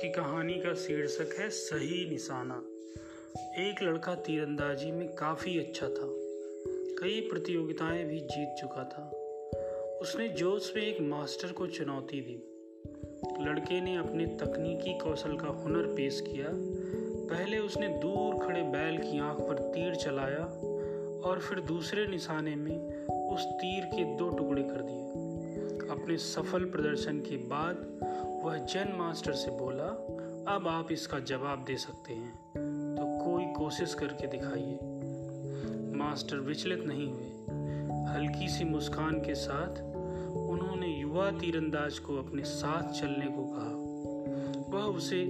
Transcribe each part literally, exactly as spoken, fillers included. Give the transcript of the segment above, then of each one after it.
की कहानी का शीर्षक है सही निशाना। एक लड़का तीरंदाजी में काफ़ी अच्छा था, कई प्रतियोगिताएं भी जीत चुका था। उसने जोश में एक मास्टर को चुनौती दी। लड़के ने अपने तकनीकी कौशल का हुनर पेश किया। पहले उसने दूर खड़े बैल की आंख पर तीर चलाया और फिर दूसरे निशाने में उस तीर के दो टुकड़े कर दिए। अपने सफल प्रदर्शन के बाद वह जन मास्टर से बोला, अब आप इसका जवाब दे सकते हैं, तो कोई कोशिश करके दिखाइए। मास्टर विचलित नहीं हुए। हल्की सी मुस्कान के साथ उन्होंने युवा तीरंदाज को अपने साथ चलने को कहा। वह उसे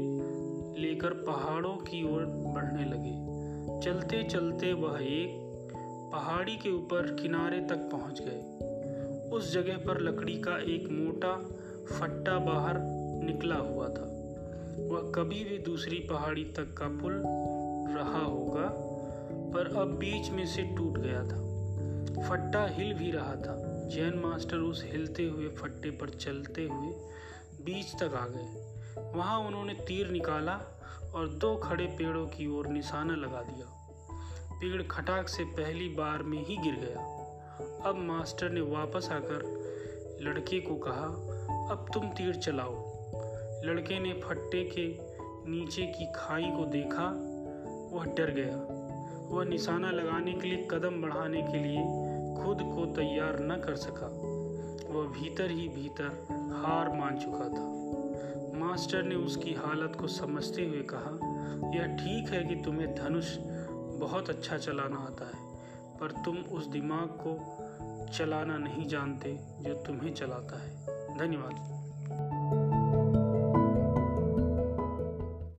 लेकर पहाड़ों की ओर बढ़ने लगे। चलते चलते वह एक पहाड़ी के ऊपर किनारे तक पहुंच गए। उस जगह पर लकड़ी का एक मोटा फट्टा बाहर निकला हुआ था। वह कभी भी दूसरी पहाड़ी तक का पुल रहा होगा, पर अब बीच में से टूट गया था। फट्टा हिल भी रहा था। जैन मास्टर उस हिलते हुए फट्टे पर चलते हुए बीच तक आ गए। वहां उन्होंने तीर निकाला और दो खड़े पेड़ों की ओर निशाना लगा दिया। पेड़ खटाक से पहली बार में ही गिर गया। अब मास्टर ने वापस आकर लड़के को कहा, अब तुम तीर चलाओ। लड़के ने फट्टे के नीचे की खाई को देखा। वह डर गया। वह निशाना लगाने के लिए कदम बढ़ाने के लिए खुद को तैयार न कर सका। वह भीतर ही भीतर हार मान चुका था। मास्टर ने उसकी हालत को समझते हुए कहा, यह ठीक है कि तुम्हें धनुष बहुत अच्छा चलाना आता है, पर तुम उस दिमाग को चलाना नहीं जानते जो तुम्हें चलाता है। धन्यवाद।